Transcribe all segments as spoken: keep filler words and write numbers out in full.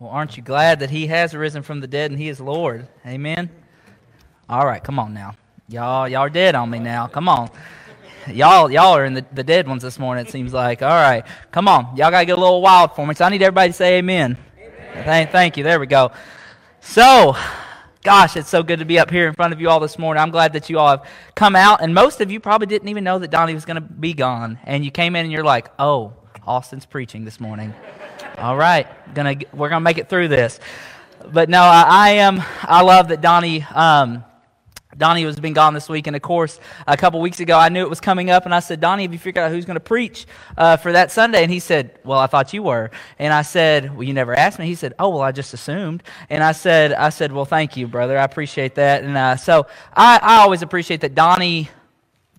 Well, aren't you glad that he has risen from the dead and he is Lord? Amen? All right, come on now. Y'all y'all are dead on me now. Come on. Y'all y'all are in the, the dead ones this morning, it seems like. All right, come on. Y'all got to get a little wild for me, so I need everybody to say amen. Amen. Thank, thank you. There we go. So, gosh, it's so good to be up here in front of you all this morning. I'm glad that you all have come out, and most of you probably didn't even know that Donnie was going to be gone, and you came in and you're like, oh, Austin's preaching this morning. All right, gonna, we're going to make it through this. But no, I, I am. I love that Donnie, um, Donnie has been gone this week, and of course, a couple weeks ago, I knew it was coming up, and I said, Donnie, have you figured out who's going to preach uh, for that Sunday? And he said, well, I thought you were. And I said, well, you never asked me. He said, oh, well, I just assumed. And I said, I said, well, thank you, brother. I appreciate that. And uh, so I, I always appreciate that Donnie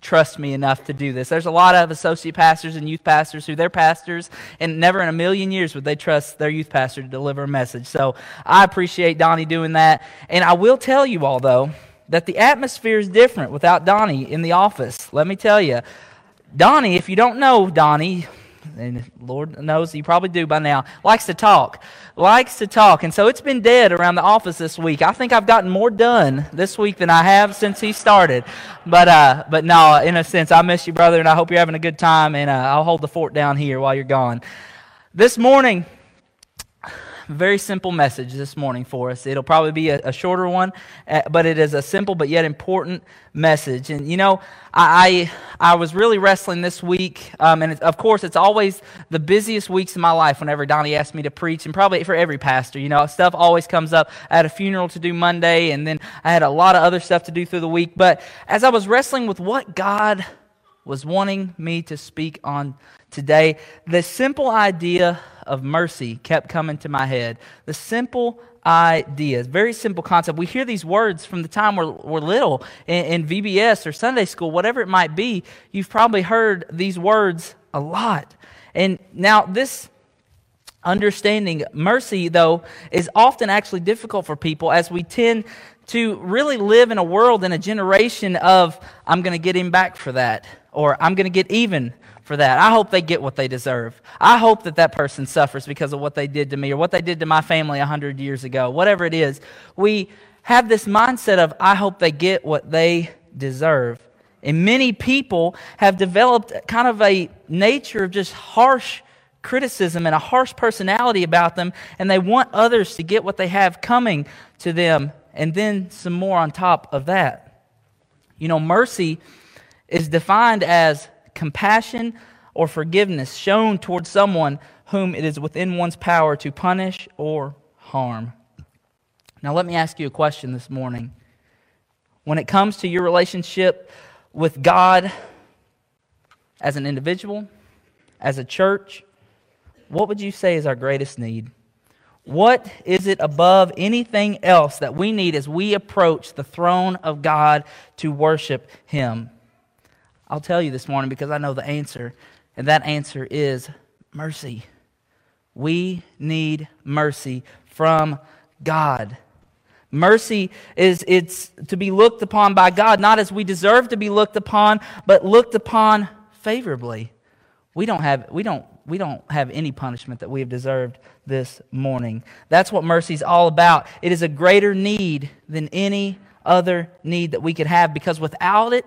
trust me enough to do this. There's a lot of associate pastors and youth pastors who they're pastors, and never in a million years would they trust their youth pastor to deliver a message. So I appreciate Donnie doing that. And I will tell you all, though, that the atmosphere is different without Donnie in the office. Let me tell you, Donnie, if you don't know Donnie, and Lord knows you probably do by now, likes to talk, likes to talk. And so it's been dead around the office this week. I think I've gotten more done this week than I have since he started. But uh, but no, in a sense, I miss you, brother, and I hope you're having a good time, and uh, I'll hold the fort down here while you're gone. This morning, very simple message this morning for us. It'll probably be a, a shorter one, uh, but it is a simple but yet important message. And you know, I I, I was really wrestling this week, um, and it's, of course, it's always the busiest weeks in my life whenever Donnie asks me to preach, and probably for every pastor. You know, stuff always comes up. I had a funeral to do Monday, and then I had a lot of other stuff to do through the week. But as I was wrestling with what God was wanting me to speak on today, the simple idea of mercy kept coming to my head. The simple idea, very simple concept. We hear these words from the time we're, we're little in, in V B S or Sunday school, whatever it might be. You've probably heard these words a lot. And now this understanding, mercy, though, is often actually difficult for people, as we tend to really live in a world and a generation of, I'm going to get him back for that, or I'm going to get even for that. I hope they get what they deserve. I hope that that person suffers because of what they did to me or what they did to my family a hundred years ago, whatever it is. We have this mindset of, I hope they get what they deserve. And many people have developed kind of a nature of just harsh criticism and a harsh personality about them, and they want others to get what they have coming to them, and then some more on top of that. You know, mercy is defined as compassion or forgiveness shown towards someone whom it is within one's power to punish or harm. Now, let me ask you a question this morning. When it comes to your relationship with God as an individual, as a church, what would you say is our greatest need? What is it above anything else that we need as we approach the throne of God to worship Him? I'll tell you this morning because I know the answer, and that answer is mercy. We need mercy from God. Mercy is it's to be looked upon by God, not as we deserve to be looked upon, but looked upon favorably. We don't have we don't we don't have any punishment that we have deserved this morning. That's what mercy is all about. It is a greater need than any other need that we could have, because without it,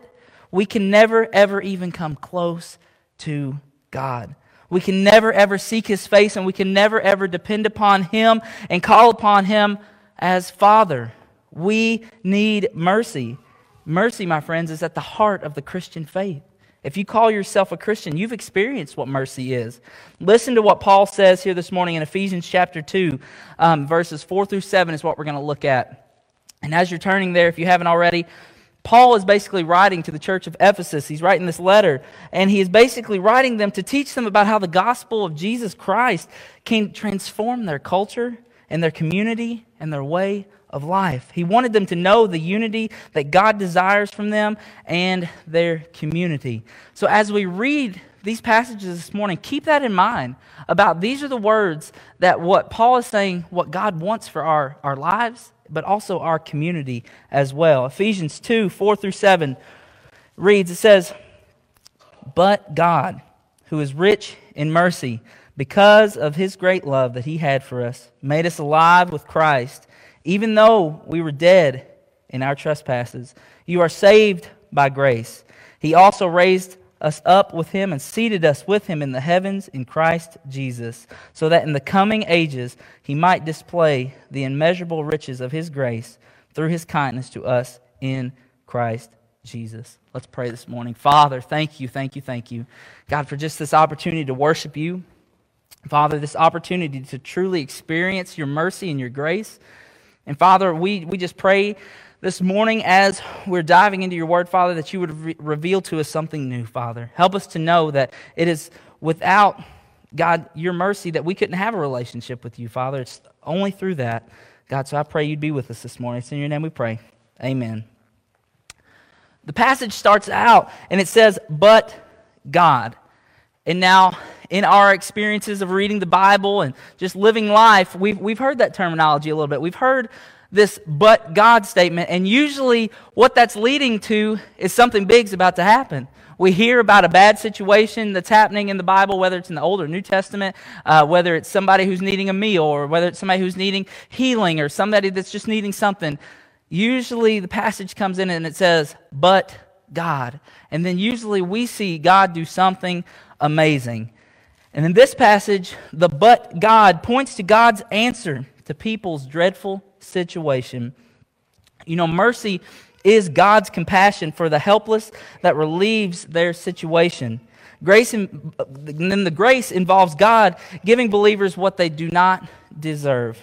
we can never ever even come close to God. We can never ever seek His face, and we can never ever depend upon Him and call upon Him as Father. We need mercy. Mercy, my friends, is at the heart of the Christian faith. If you call yourself a Christian, you've experienced what mercy is. Listen to what Paul says here this morning in Ephesians chapter two, um, verses four through seven is what we're going to look at. And as you're turning there, if you haven't already, Paul is basically writing to the church of Ephesus. He's writing this letter, and he is basically writing them to teach them about how the gospel of Jesus Christ can transform their culture and their community and their way of life. He wanted them to know the unity that God desires from them and their community. So as we read these passages this morning, keep that in mind. About these are the words that what Paul is saying, what God wants for our, our lives, but also our community as well. Ephesians two, four through seven reads, it says, "But God, who is rich in mercy, because of his great love that he had for us, made us alive with Christ, even though we were dead in our trespasses. You are saved by grace. He also raised us up with him and seated us with him in the heavens in Christ Jesus, so that in the coming ages he might display the immeasurable riches of his grace through his kindness to us in Christ Jesus. Let's pray this morning. Father, thank you, thank you, thank you, God, for just this opportunity to worship you. Father, this opportunity to truly experience your mercy and your grace. And Father, we, we just pray this morning as we're diving into your word, Father, that you would re- reveal to us something new, Father. Help us to know that it is without, God, your mercy that we couldn't have a relationship with you, Father. It's only through that, God. So I pray you'd be with us this morning. It's in your name we pray. Amen. The passage starts out and it says, "But God." And now, in our experiences of reading the Bible and just living life, we've, we've heard that terminology a little bit. We've heard this "but God" statement, and usually what that's leading to is something big's about to happen. We hear about a bad situation that's happening in the Bible, whether it's in the Old or New Testament, uh, whether it's somebody who's needing a meal, or whether it's somebody who's needing healing, or somebody that's just needing something. Usually the passage comes in and it says, "But God." And then usually we see God do something amazing. And in this passage, the "but God" points to God's answer to people's dreadful situation. You know, mercy is God's compassion for the helpless that relieves their situation. Grace, and then the grace involves God giving believers what they do not deserve.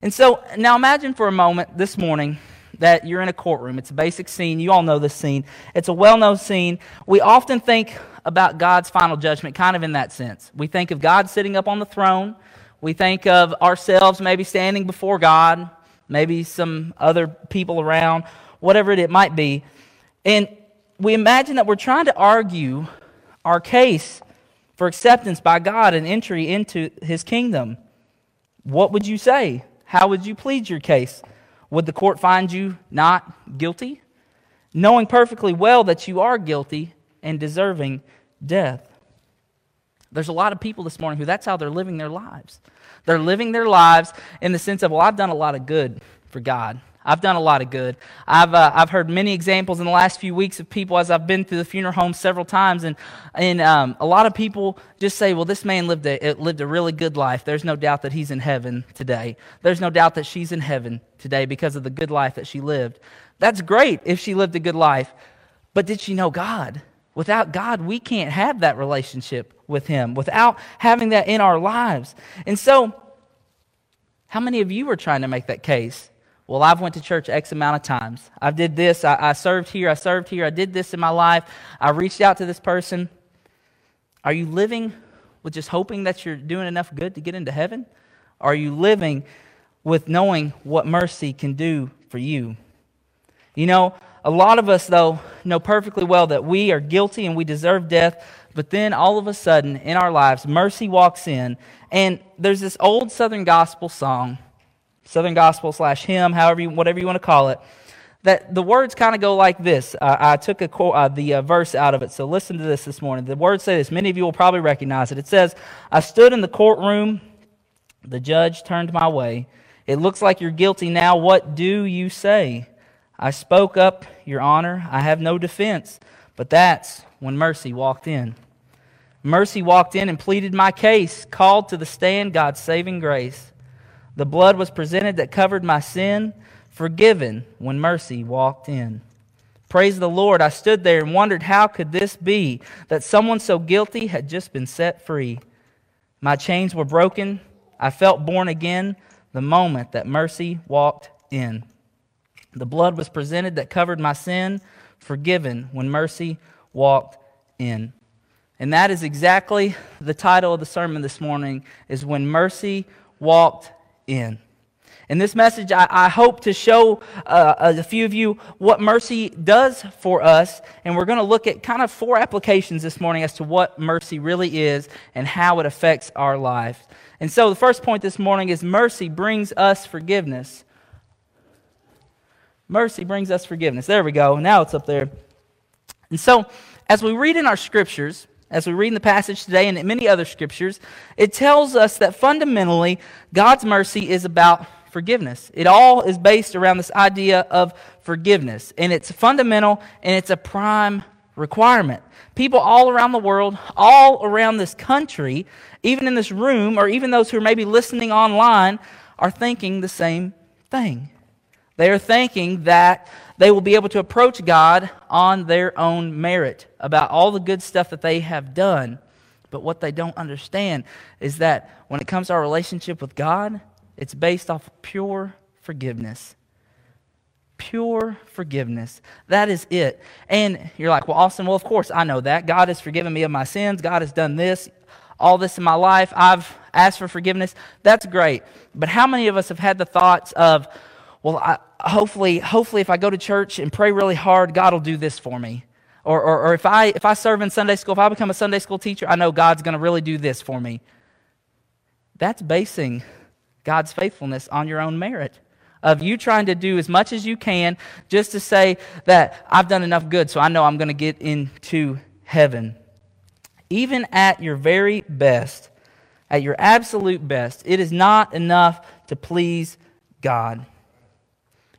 And so, now imagine for a moment this morning that you're in a courtroom. It's a basic scene. You all know this scene. It's a well-known scene. We often think about God's final judgment kind of in that sense. We think of God sitting up on the throne. We think of ourselves maybe standing before God, maybe some other people around, whatever it might be. And we imagine that we're trying to argue our case for acceptance by God and entry into his kingdom. What would you say? How would you plead your case? Would the court find you not guilty, knowing perfectly well that you are guilty and deserving death? There's a lot of people this morning who that's how they're living their lives. They're living their lives in the sense of, well, I've done a lot of good for God. I've done a lot of good. I've uh, I've heard many examples in the last few weeks of people, as I've been through the funeral home several times, and and um, a lot of people just say, well, this man lived a, lived a really good life. There's no doubt that he's in heaven today. There's no doubt that she's in heaven today because of the good life that she lived. That's great if she lived a good life, but did she know God? Without God, we can't have that relationship with him, without having that in our lives. And so, how many of you are trying to make that case? Well, I've went to church X amount of times. I did this. I, I served here. I served here. I did this in my life. I reached out to this person. Are you living with just hoping that you're doing enough good to get into heaven? Are you living with knowing what mercy can do for you? You know, a lot of us, though, know perfectly well that we are guilty and we deserve death. But then all of a sudden in our lives, mercy walks in. And there's this old Southern gospel song, Southern gospel slash hymn, however, you, whatever you want to call it, that the words kind of go like this. Uh, I took a co- uh, the uh, verse out of it, so listen to this this morning. The words say this. Many of you will probably recognize it. It says, "I stood in the courtroom. The judge turned my way. It looks like you're guilty now. What do you say? I spoke up, Your Honor. I have no defense." But that's when mercy walked in. Mercy walked in and pleaded my case, called to the stand God's saving grace. The blood was presented that covered my sin, forgiven when mercy walked in. Praise the Lord, I stood there and wondered, how could this be that someone so guilty had just been set free? My chains were broken. I felt born again the moment that mercy walked in. The blood was presented that covered my sin, forgiven when mercy walked in. And that is exactly the title of the sermon this morning, is When Mercy Walked In. In this message, I, I hope to show uh, a few of you what mercy does for us, and we're going to look at kind of four applications this morning as to what mercy really is and how it affects our lives. And so the first point this morning is mercy brings us forgiveness. Mercy brings us forgiveness. There we go. Now it's up there. And so as we read in our scriptures, as we read in the passage today and in many other scriptures, it tells us that fundamentally God's mercy is about forgiveness. It all is based around this idea of forgiveness, and it's fundamental and it's a prime requirement. People all around the world, all around this country, even in this room, or even those who are maybe listening online, are thinking the same thing. They are thinking that they will be able to approach God on their own merit about all the good stuff that they have done. But what they don't understand is that when it comes to our relationship with God, it's based off of pure forgiveness. Pure forgiveness. That is it. And you're like, well, Austin, well, of course I know that. God has forgiven me of my sins. God has done this, all this in my life. I've asked for forgiveness. That's great. But how many of us have had the thoughts of, well, I, hopefully, hopefully if I go to church and pray really hard, God will do this for me. Or, or, or if I, if I serve in Sunday school, if I become a Sunday school teacher, I know God's going to really do this for me. That's basing God's faithfulness on your own merit, of you trying to do as much as you can just to say that I've done enough good, so I know I'm going to get into heaven. Even at your very best, at your absolute best, it is not enough to please God.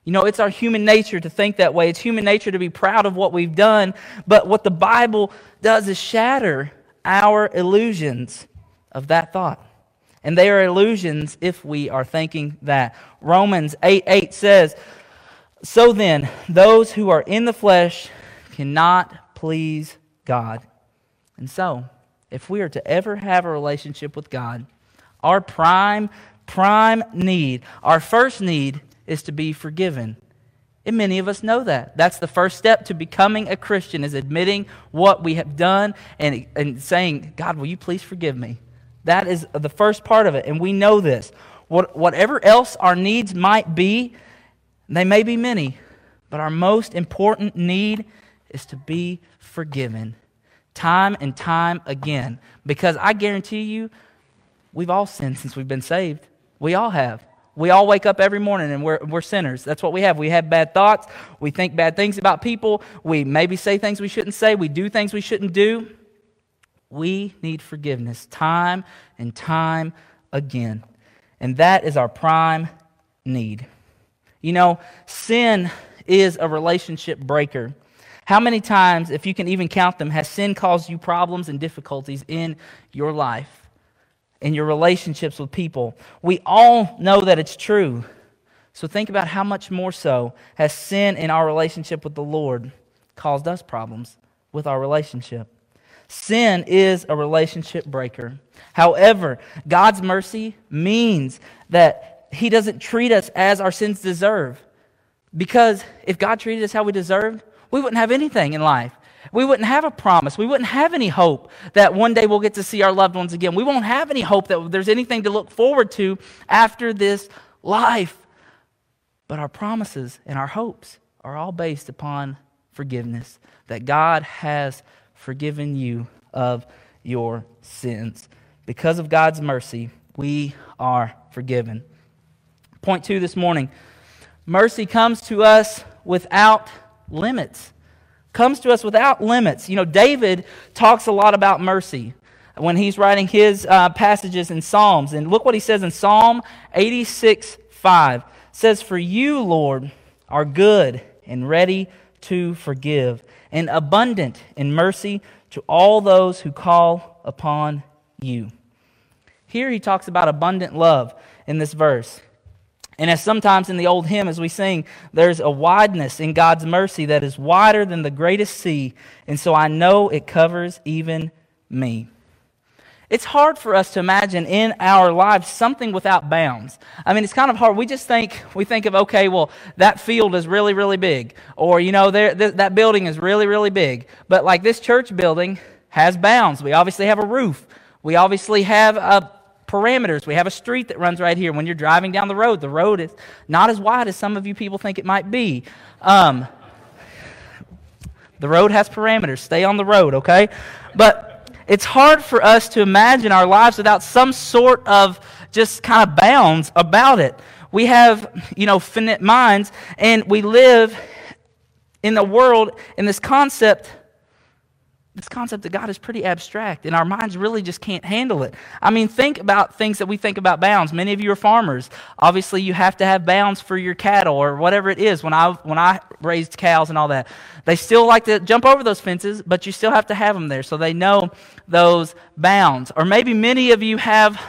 You know, it's our human nature to think that way. It's human nature to be proud of what we've done, but what the Bible does is shatter our illusions of that thought. And they are illusions if we are thinking that. Romans eight eight says, "So then, those who are in the flesh cannot please God." And so, if we are to ever have a relationship with God, our prime, prime need, our first need is to be forgiven. And many of us know that. That's the first step to becoming a Christian, is admitting what we have done and, and saying, "God, will you please forgive me?" That is the first part of it, and we know this. What, whatever else our needs might be, they may be many, but our most important need is to be forgiven time and time again. Because I guarantee you, we've all sinned since we've been saved. We all have. We all wake up every morning and we're, we're sinners. That's what we have. We have bad thoughts. We think bad things about people. We maybe say things we shouldn't say. We do things we shouldn't do. We need forgiveness time and time again. And that is our prime need. You know, sin is a relationship breaker. How many times, if you can even count them, has sin caused you problems and difficulties in your life, in your relationships with people? We all know that it's true. So think about how much more so has sin in our relationship with the Lord caused us problems with our relationship. Sin is a relationship breaker. However, God's mercy means that He doesn't treat us as our sins deserve. Because if God treated us how we deserved, we wouldn't have anything in life. We wouldn't have a promise. We wouldn't have any hope that one day we'll get to see our loved ones again. We won't have any hope that there's anything to look forward to after this life. But our promises and our hopes are all based upon forgiveness, that God has forgiven you of your sins. Because of God's mercy, we are forgiven. Point two this morning, mercy comes to us without limits. Comes to us without limits. You know, David talks a lot about mercy when he's writing his uh, passages in Psalms. And look what he says in Psalm eighty-six five. It says, "For you, Lord, are good and ready to forgive, and abundant in mercy to all those who call upon you." Here he talks about abundant love in this verse. And as sometimes in the old hymn as we sing, there's a wideness in God's mercy that is wider than the greatest sea, and so I know it covers even me. It's hard for us to imagine in our lives something without bounds. I mean, it's kind of hard. We just think, we think of, okay, well, that field is really, really big. Or, you know, there, th- that building is really, really big. But like this church building has bounds. We obviously have a roof. We obviously have uh, parameters. We have a street that runs right here. When you're driving down the road, the road is not as wide as some of you people think it might be. Um, the road has parameters. Stay on the road, okay? But it's hard for us to imagine our lives without some sort of just kind of bounds about it. We have, you know, finite minds, and we live in the world in this concept this concept of God is pretty abstract, and our minds really just can't handle it. I mean, think about things that we think about bounds. Many of you are farmers. Obviously, you have to have bounds for your cattle or whatever it is. When I when I raised cows and all that, they still like to jump over those fences, but you still have to have them there, so they know those bounds. Or maybe many of you have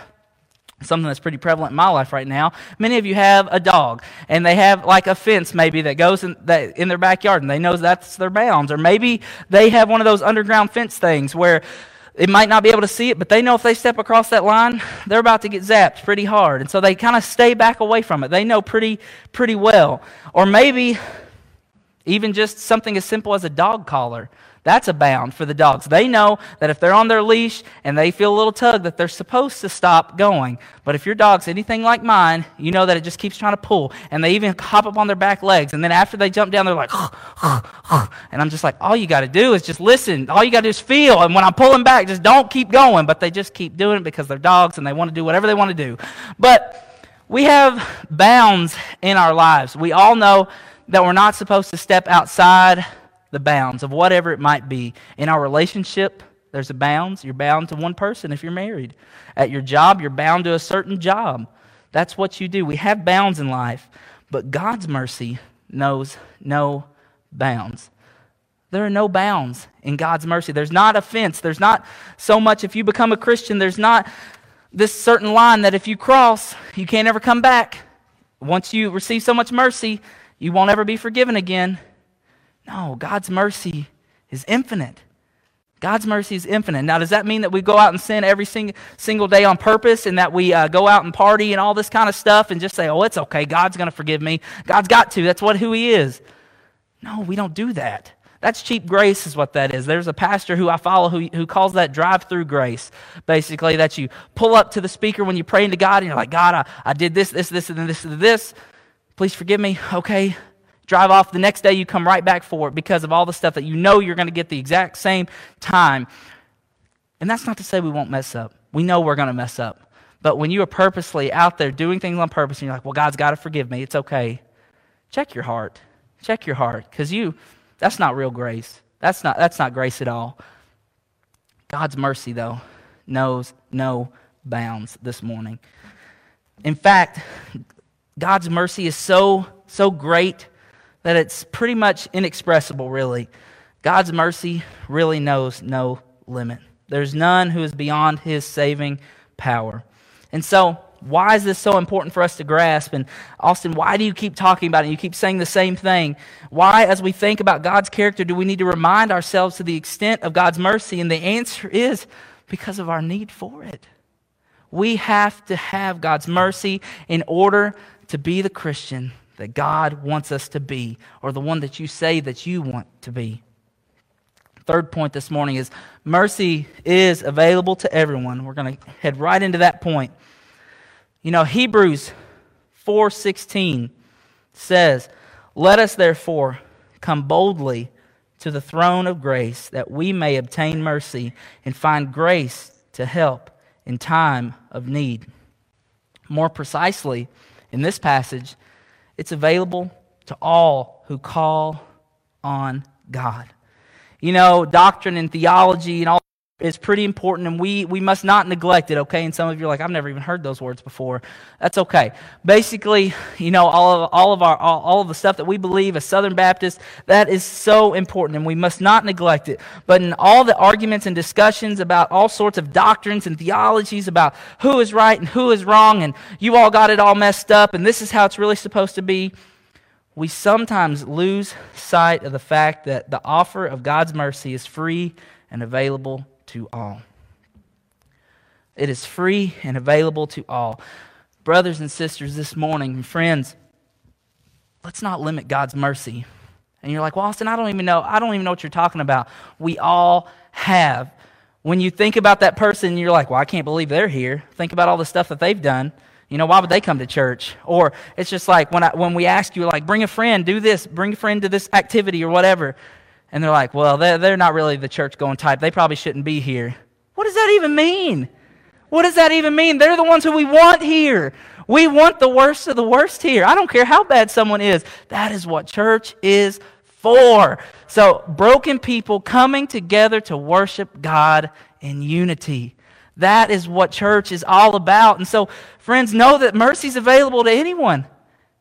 something that's pretty prevalent in my life right now. Many of you have a dog, and they have like a fence maybe that goes in, that, in their backyard, and they know that's their bounds. Or maybe they have one of those underground fence things where it might not be able to see it, but they know if they step across that line, they're about to get zapped pretty hard. And so they kind of stay back away from it. They know pretty, pretty well. Or maybe even just something as simple as a dog collar. That's a bound for the dogs. They know that if they're on their leash and they feel a little tug, that they're supposed to stop going. But if your dog's anything like mine, you know that it just keeps trying to pull. And they even hop up on their back legs. And then after they jump down, they're like, oh, oh, oh. And I'm just like, all you got to do is just listen. All you got to do is feel. And when I'm pulling back, just don't keep going. But they just keep doing it because they're dogs and they want to do whatever they want to do. But we have bounds in our lives. We all know that we're not supposed to step outside the bounds of whatever it might be. In our relationship, there's a bounds. You're bound to one person if you're married. At your job, you're bound to a certain job. That's what you do. We have bounds in life, but God's mercy knows no bounds. There are no bounds in God's mercy. There's not a fence. There's not so much, if you become a Christian, there's not this certain line that if you cross, you can't ever come back. Once you receive so much mercy, you won't ever be forgiven again. No, God's mercy is infinite. God's mercy is infinite. Now, does that mean that we go out and sin every sing- single day on purpose, and that we uh, go out and party and all this kind of stuff and just say, oh, it's okay, God's going to forgive me. God's got to. That's what who he is. No, we don't do that. That's cheap grace is what that is. There's a pastor who I follow who, who calls that drive-through grace, basically, that you pull up to the speaker when you're praying to God, and you're like, God, I, I did this, this, this, and this, and this. Please forgive me. Okay. Drive off. The next day you come right back for it because of all the stuff that you know you're going to get the exact same time. And that's not to say we won't mess up. We know we're going to mess up. But when you are purposely out there doing things on purpose and you're like, well, God's got to forgive me, it's okay. Check your heart. Check your heart because you, that's not real grace. That's not, that's not grace at all. God's mercy, though, knows no bounds this morning. In fact, God's mercy is so, so great that it's pretty much inexpressible, really. God's mercy really knows no limit. There's none who is beyond his saving power. And so, why is this so important for us to grasp? And Austin, why do you keep talking about it? You keep saying the same thing. Why, as we think about God's character, do we need to remind ourselves to the extent of God's mercy? And the answer is because of our need for it. We have to have God's mercy in order to be the Christian that God wants us to be, or the one that you say that you want to be. Third point this morning is mercy is available to everyone. We're going to head right into that point. You know, Hebrews four sixteen says, "Let us therefore come boldly to the throne of grace, that we may obtain mercy and find grace to help in time of need." More precisely, in this passage, it's available to all who call on God. You know, doctrine and theology and all is pretty important, and we, we must not neglect it, okay? And some of you are like, I've never even heard those words before. That's okay. Basically, you know, all of, all of, our, all, all of the stuff that we believe as Southern Baptists, that is so important, and we must not neglect it. But in all the arguments and discussions about all sorts of doctrines and theologies about who is right and who is wrong, and you all got it all messed up, and this is how it's really supposed to be, we sometimes lose sight of the fact that the offer of God's mercy is free and available to all. It is free and available to all. Brothers and sisters, this morning, and friends, let's not limit God's mercy. And you're like, well, Austin, I don't even know. I don't even know what you're talking about. We all have. When you think about that person, you're like, well, I can't believe they're here. Think about all the stuff that they've done. You know, why would they come to church? Or it's just like when I, when we ask you, like, bring a friend, do this, bring a friend to this activity or whatever. And they're like, well, they're, they're not really the church-going type. They probably shouldn't be here. What does that even mean? What does that even mean? They're the ones who we want here. We want the worst of the worst here. I don't care how bad someone is. That is what church is four. So broken people coming together to worship God in unity. That is what church is all about. And so, friends, know that mercy is available to anyone.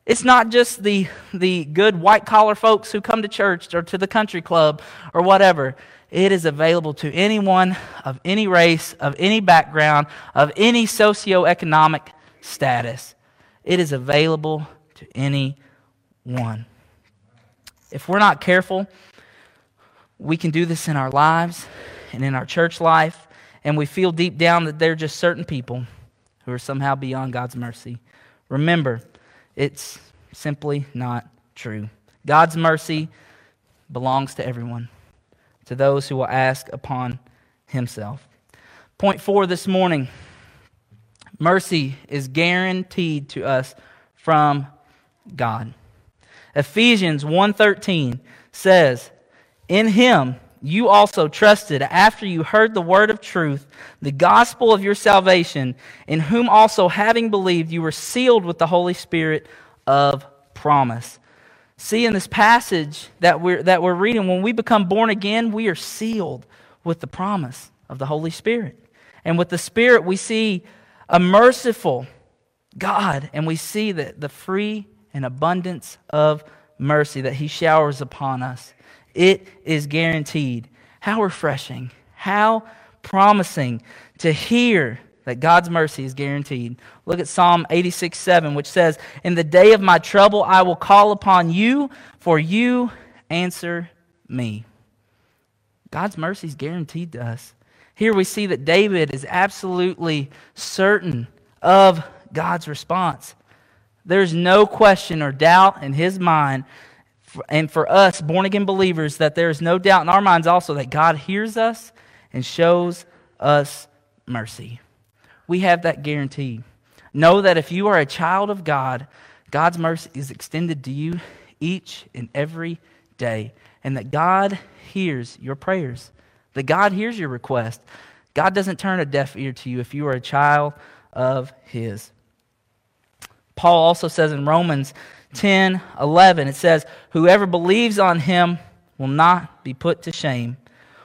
It's not just the, the good white-collar folks who come to church or to the country club or whatever. It is available to anyone of any race, of any background, of any socioeconomic status. It is available to anyone. If we're not careful, we can do this in our lives and in our church life, and we feel deep down that there are just certain people who are somehow beyond God's mercy. Remember, it's simply not true. God's mercy belongs to everyone, to those who will ask upon himself. Point four this morning, mercy is guaranteed to us from God. Ephesians one thirteen says, "In him you also trusted after you heard the word of truth, the gospel of your salvation, in whom also having believed you were sealed with the Holy Spirit of promise." See, in this passage that we're, that we're reading, when we become born again, we are sealed with the promise of the Holy Spirit. And with the Spirit, we see a merciful God, and we see the, the free and abundance of mercy that he showers upon us. It is guaranteed. How refreshing, how promising to hear that God's mercy is guaranteed. Look at Psalm eighty-six seven, which says, "In the day of my trouble I will call upon you, for you answer me." God's mercy is guaranteed to us. Here we see that David is absolutely certain of God's response. There's no question or doubt in his mind, and for us born-again believers, that there's no doubt in our minds also that God hears us and shows us mercy. We have that guarantee. Know that if you are a child of God, God's mercy is extended to you each and every day, and that God hears your prayers, that God hears your request. God doesn't turn a deaf ear to you if you are a child of his. Paul also says in Romans ten eleven, it says, "Whoever believes on him will not be put to shame."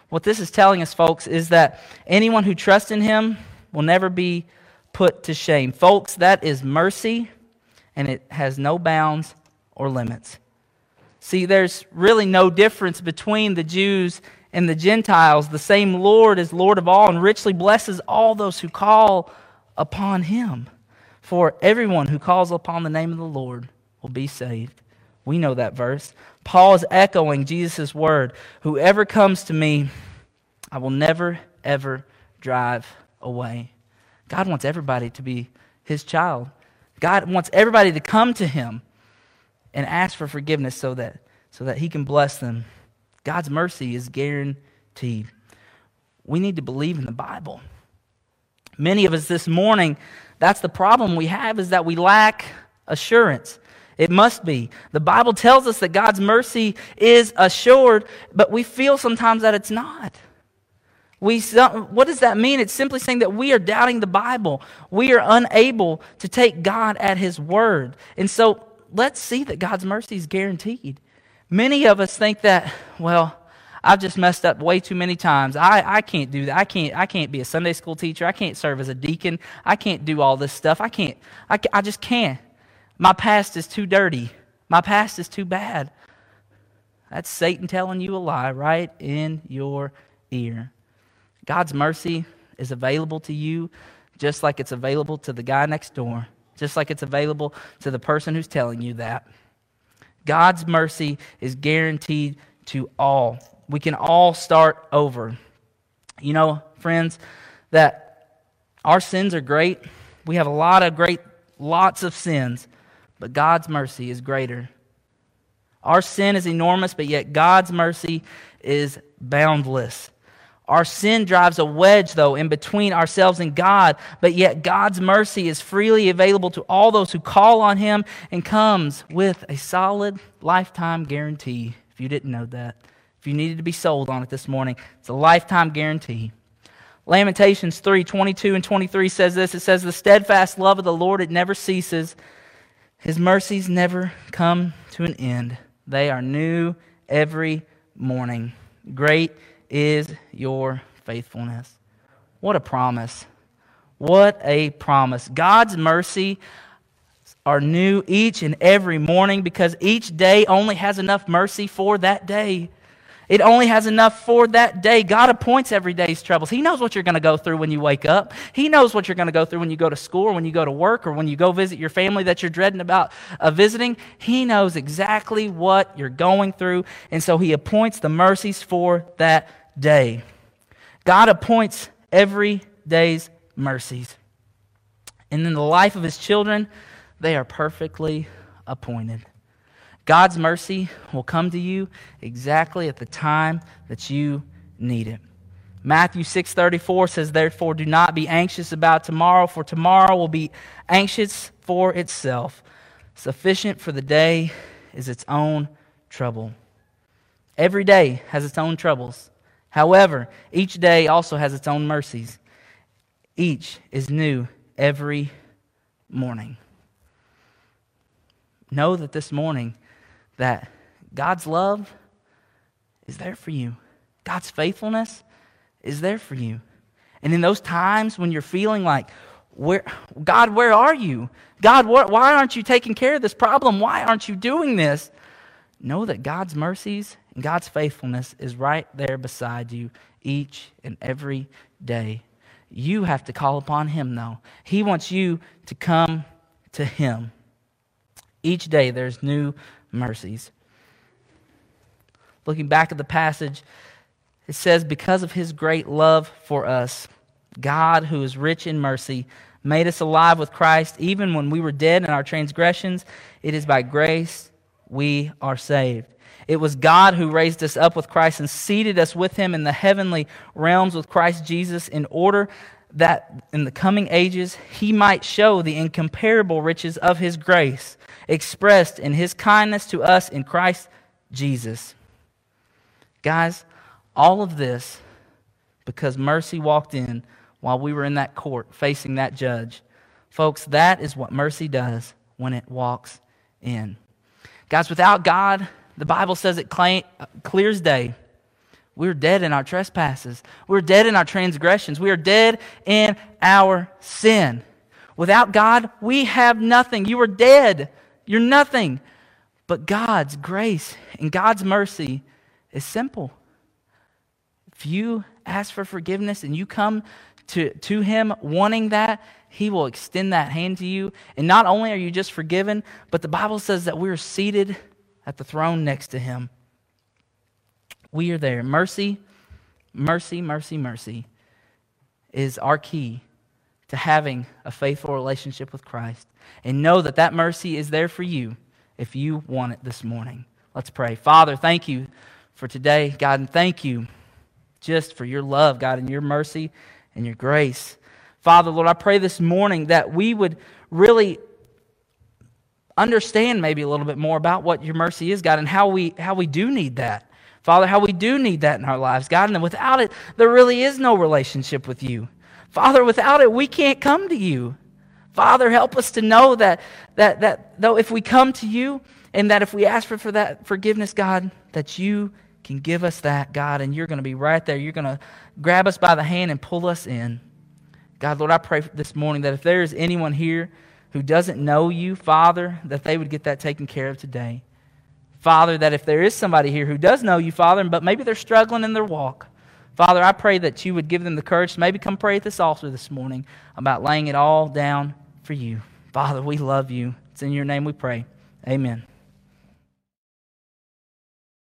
What this is telling us, folks, is that anyone who trusts in him will never be put to shame. Folks, that is mercy, and it has no bounds or limits. See, there's really no difference between the Jews and the Gentiles. The same Lord is Lord of all and richly blesses all those who call upon him. For everyone who calls upon the name of the Lord will be saved. We know that verse. Paul is echoing Jesus' word. Whoever comes to me, I will never, ever drive away. God wants everybody to be his child. God wants everybody to come to him and ask for forgiveness so that, so that he can bless them. God's mercy is guaranteed. We need to believe in the Bible. Many of us this morning, that's the problem we have, is that we lack assurance. It must be. The Bible tells us that God's mercy is assured, but we feel sometimes that it's not. We, what does that mean? It's simply saying that we are doubting the Bible. We are unable to take God at his word. And so let's see that God's mercy is guaranteed. Many of us think that, well, I've just messed up way too many times. I, I can't do that. I can't, I can't be a Sunday school teacher. I can't serve as a deacon. I can't do all this stuff. I can't. I, I just can't. My past is too dirty. My past is too bad. That's Satan telling you a lie right in your ear. God's mercy is available to you just like it's available to the guy next door, just like it's available to the person who's telling you that. God's mercy is guaranteed to all. We can all start over. You know, friends, that our sins are great. We have a lot of great, lots of sins, but God's mercy is greater. Our sin is enormous, but yet God's mercy is boundless. Our sin drives a wedge, though, in between ourselves and God, but yet God's mercy is freely available to all those who call on him and comes with a solid lifetime guarantee. If you didn't know that, if you needed to be sold on it this morning, it's a lifetime guarantee. Lamentations three twenty-two and twenty-three says this. It says, "The steadfast love of the Lord, it never ceases. His mercies never come to an end. They are new every morning. Great is your faithfulness. What a promise. What a promise. God's mercy are new each and every morning because each day only has enough mercy for that day. It only has enough for that day. God appoints every day's troubles. He knows what you're going to go through when you wake up. He knows what you're going to go through when you go to school or when you go to work or when you go visit your family that you're dreading about uh, visiting. He knows exactly what you're going through, and so He appoints the mercies for that day. God appoints every day's mercies. And in the life of His children, they are perfectly appointed. God's mercy will come to you exactly at the time that you need it. Matthew six thirty-four says, "Therefore do not be anxious about tomorrow, for tomorrow will be anxious for itself. Sufficient for the day is its own trouble." Every day has its own troubles. However, each day also has its own mercies. Each is new every morning. Know that this morning that God's love is there for you. God's faithfulness is there for you. And in those times when you're feeling like, where, God, where are you? God, wh- why aren't you taking care of this problem? Why aren't you doing this? Know that God's mercies and God's faithfulness is right there beside you each and every day. You have to call upon Him, though. He wants you to come to Him. Each day there's new mercies. Looking back at the passage, it says, "Because of His great love for us, God, who is rich in mercy, made us alive with Christ, even when we were dead in our transgressions. It is by grace we are saved. It was God who raised us up with Christ and seated us with Him in the heavenly realms with Christ Jesus, in order that in the coming ages He might show the incomparable riches of His grace, expressed in His kindness to us in Christ Jesus." Guys, all of this because mercy walked in while we were in that court facing that judge. Folks, that is what mercy does when it walks in. Guys, without God, the Bible says it clear as day, we were dead in our trespasses. We were dead in our transgressions. We are dead in our sin. Without God, we have nothing. You are dead. You're nothing. But God's grace and God's mercy is simple. If you ask for forgiveness and you come to, to Him wanting that, He will extend that hand to you. And not only are you just forgiven, but the Bible says that we are seated at the throne next to Him. We are there. Mercy, mercy, mercy, mercy is our key to having a faithful relationship with Christ. And know that that mercy is there for you if you want it this morning. Let's pray. Father, thank You for today, God, and thank You just for Your love, God, and Your mercy and Your grace. Father, Lord, I pray this morning that we would really understand maybe a little bit more about what Your mercy is, God, and how we how we do need that. Father, how we do need that in our lives, God, and without it, there really is no relationship with You. Father, without it, we can't come to You. Father, help us to know that that that though if we come to You and that if we ask for, for that forgiveness, God, that You can give us that, God, and You're going to be right there. You're going to grab us by the hand and pull us in. God, Lord, I pray this morning that if there is anyone here who doesn't know You, Father, that they would get that taken care of today. Father, that if there is somebody here who does know You, Father, but maybe they're struggling in their walk, Father, I pray that You would give them the courage to maybe come pray at this altar this morning about laying it all down for You. Father, we love You. It's in Your name we pray. Amen.